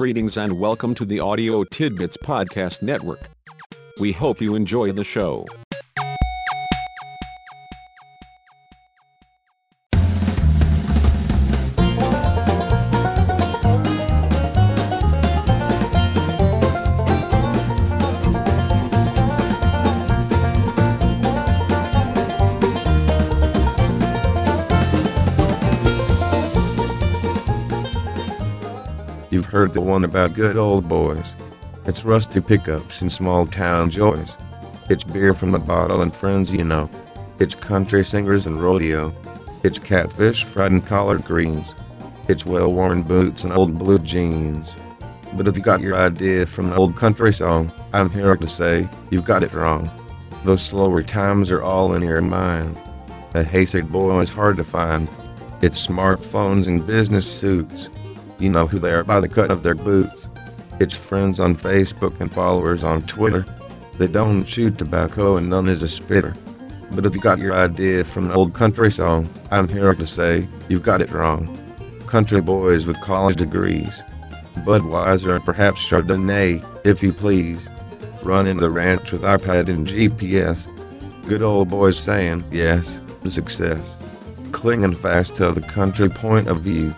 Greetings and welcome to the Audio Tidbits Podcast Network. We hope you enjoy the show. You've heard the one about good old boys. It's rusty pickups and small town joys. It's beer from a bottle and friends you know. It's country singers and rodeo. It's catfish fried and collard greens. It's well-worn boots and old blue jeans. But if you got your idea from an old country song, I'm here to say, you've got it wrong. Those slower times are all in your mind. A hazard boy is hard to find. It's smartphones and business suits. You know who they are by the cut of their boots. It's friends on Facebook and followers on Twitter. They don't chew tobacco and none is a spitter. But if you got your idea from an old country song, I'm here to say, you've got it wrong. Country boys with college degrees. Budweiser and perhaps Chardonnay, if you please. Run into the ranch with iPad and GPS. Good old boys saying yes to success. Clinging fast to the country point of view.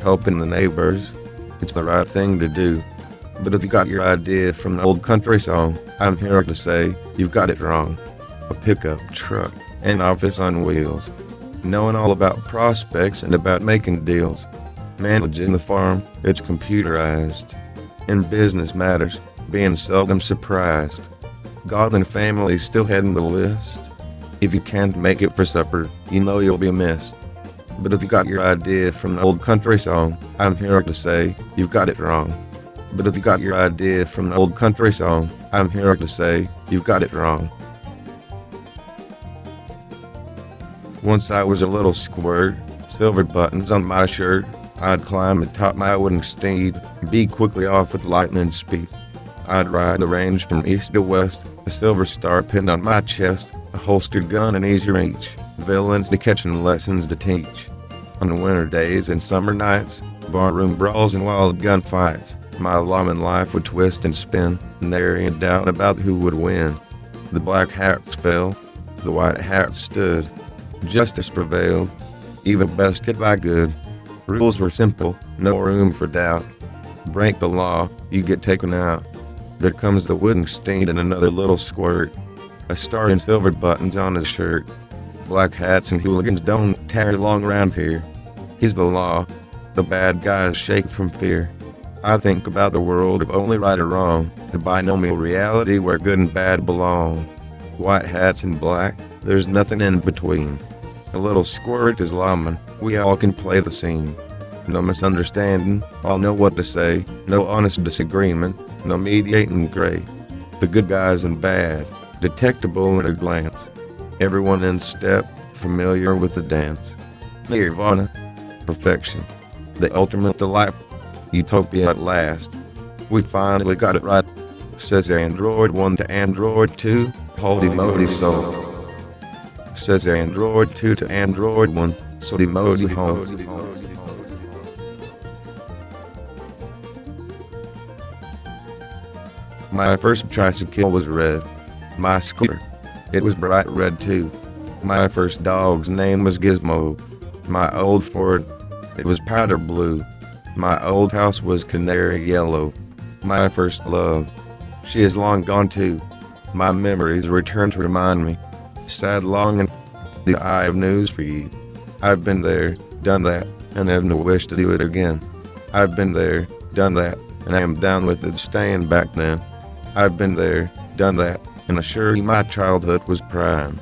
Helping the neighbors. It's the right thing to do. But if you got your idea from an old country song, I'm here to say, you've got it wrong. A pickup truck, an office on wheels. Knowing all about prospects and about making deals. Managing the farm, it's computerized. In business matters, being seldom surprised. God and family still heading the list. If you can't make it for supper, you know you'll be missed. But if you got your idea from an old country song, I'm here to say, you've got it wrong. But if you got your idea from an old country song, I'm here to say, you've got it wrong. Once I was a little squirt, silver buttons on my shirt. I'd climb atop my wooden steed, be quickly off with lightning speed. I'd ride the range from east to west, a silver star pinned on my chest, a holstered gun in easy reach. Villains to catch and lessons to teach. On winter days and summer nights, barroom brawls and wild gunfights, my lawman life would twist and spin, nary a doubt about who would win. The black hats fell, the white hats stood, justice prevailed, even bested by good. Rules were simple, no room for doubt. Break the law, you get taken out. There comes the wooden steed and another little squirt. A star and silver buttons on his shirt. Black hats and hooligans don't tarry long around here. He's the law. The bad guys shake from fear. I think about the world of only right or wrong, the binomial reality where good and bad belong. White hats and black, there's nothing in between. A little squirt is lawman, we all can play the scene. No misunderstanding, all know what to say, no honest disagreement, no mediating gray. The good guys and bad, detectable at a glance. Everyone in step, familiar with the dance. Nirvana. Perfection. The ultimate delight. Utopia at last. We finally got it right. Says Android 1 to Android 2, holy moly soul. Says Android 2 to Android 1, so moly ho. My first tricycle was red. My scooter. It was bright red too. My first dog's name was Gizmo. My old Ford, it was powder blue. My old house was canary yellow. My first love, she is long gone too. My memories return to remind me. Sad longing. I have news for you. I've been there, done that, and have no wish to do it again. I've been there, done that, and I am down with it staying back then. I've been there, done that. And assure you my childhood was prime.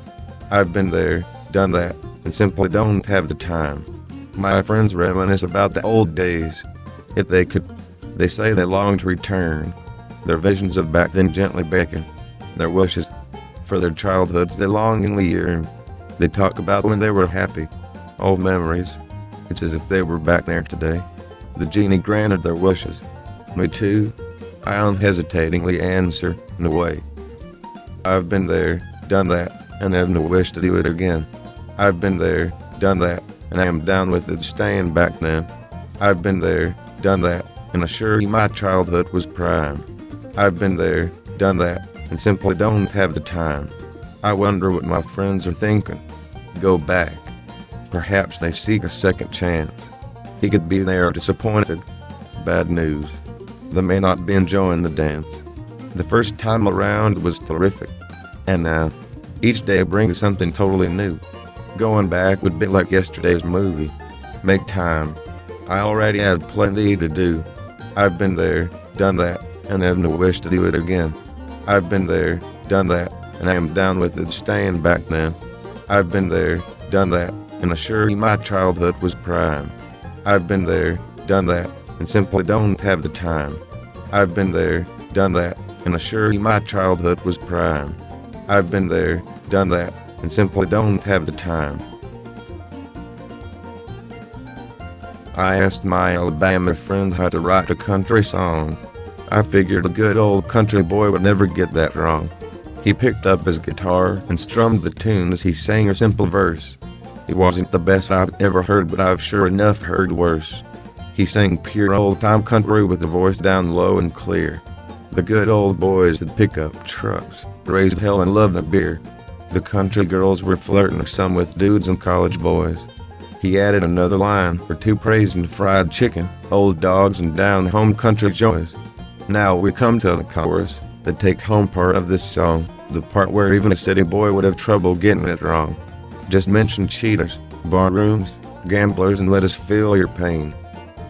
I've been there, done that, and simply don't have the time. My friends reminisce about the old days. If they could, they say they long to return. Their visions of back then gently beckon. Their wishes for their childhoods they longingly yearn. They talk about when they were happy. Old memories. It's as if they were back there today. The genie granted their wishes. Me too. I unhesitatingly answer, in a way. I've been there, done that, and have no wish to do it again. I've been there, done that, and I am down with it staying back then. I've been there, done that, and assure you my childhood was prime. I've been there, done that, and simply don't have the time. I wonder what my friends are thinking. Go back. Perhaps they seek a second chance. He could be there disappointed. Bad news. They may not be enjoying the dance. The first time around was terrific. And now, each day brings something totally new. Going back would be like yesterday's movie. Make time. I already have plenty to do. I've been there, done that, and have no wish to do it again. I've been there, done that, and I am down with it staying back then. I've been there, done that, and assure you my childhood was prime. I've been there, done that, and simply don't have the time. I've been there, done that, and assure you my childhood was prime. I've been there, done that, and simply don't have the time. I asked my Alabama friend how to write a country song. I figured a good old country boy would never get that wrong. He picked up his guitar and strummed the tune as he sang a simple verse. It wasn't the best I've ever heard, but I've sure enough heard worse. He sang pure old-time country with a voice down low and clear. The good old boys had pickup trucks, raised hell and loved the beer. The country girls were flirting, some with dudes and college boys. He added another line or two praising fried chicken, old dogs, and down-home country joys. Now we come to the chorus, the take-home part of this song, the part where even a city boy would have trouble getting it wrong. Just mention cheaters, bar rooms, gamblers, and let us feel your pain.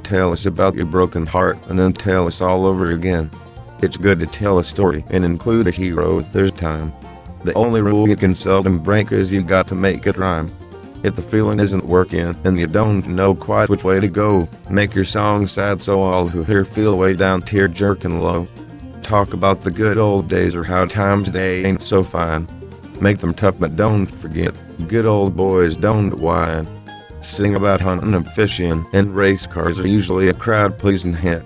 Tell us about your broken heart and then tell us all over again. It's good to tell a story and include a hero if there's time. The only rule you can seldom break is you got to make it rhyme. If the feeling isn't working and you don't know quite which way to go, make your song sad so all who hear feel way down tear jerking low. Talk about the good old days or how times they ain't so fine. Make them tough but don't forget, good old boys don't whine. Sing about hunting and fishing and race cars are usually a crowd-pleasing hit.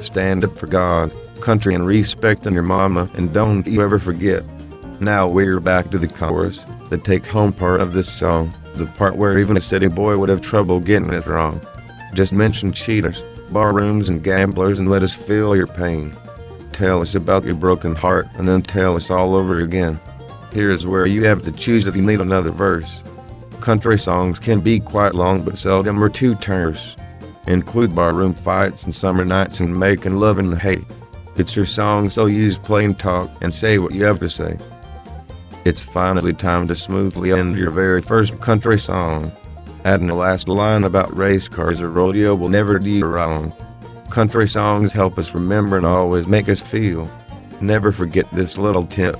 Stand up for God, country, and respecting your mama, and don't you ever forget. Now we're back to the chorus, the take-home part of this song, the part where even a city boy would have trouble getting it wrong. Just mention cheaters, bar rooms, and gamblers and let us feel your pain. Tell us about your broken heart and then tell us all over again. Here's where you have to choose if you need another verse. Country songs can be quite long but seldom are too terse. Include barroom fights and summer nights and making love and hate. It's your song, so use plain talk and say what you have to say. It's finally time to smoothly end your very first country song. Adding the last line about race cars or rodeo will never do you wrong. Country songs help us remember and always make us feel. Never forget this little tip.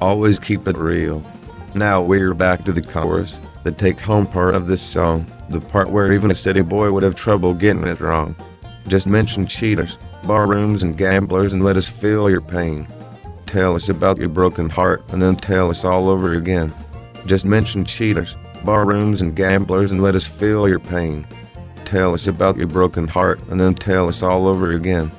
Always keep it real. Now we're back to the chorus, the take-home part of this song, the part where even a city boy would have trouble getting it wrong. Just mention cheaters, bar rooms, and gamblers and let us feel your pain. Tell us about your broken heart and then tell us all over again. Just mention cheaters, bar rooms, and gamblers and let us feel your pain. Tell us about your broken heart and then tell us all over again.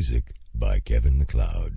music by Kevin MacLeod.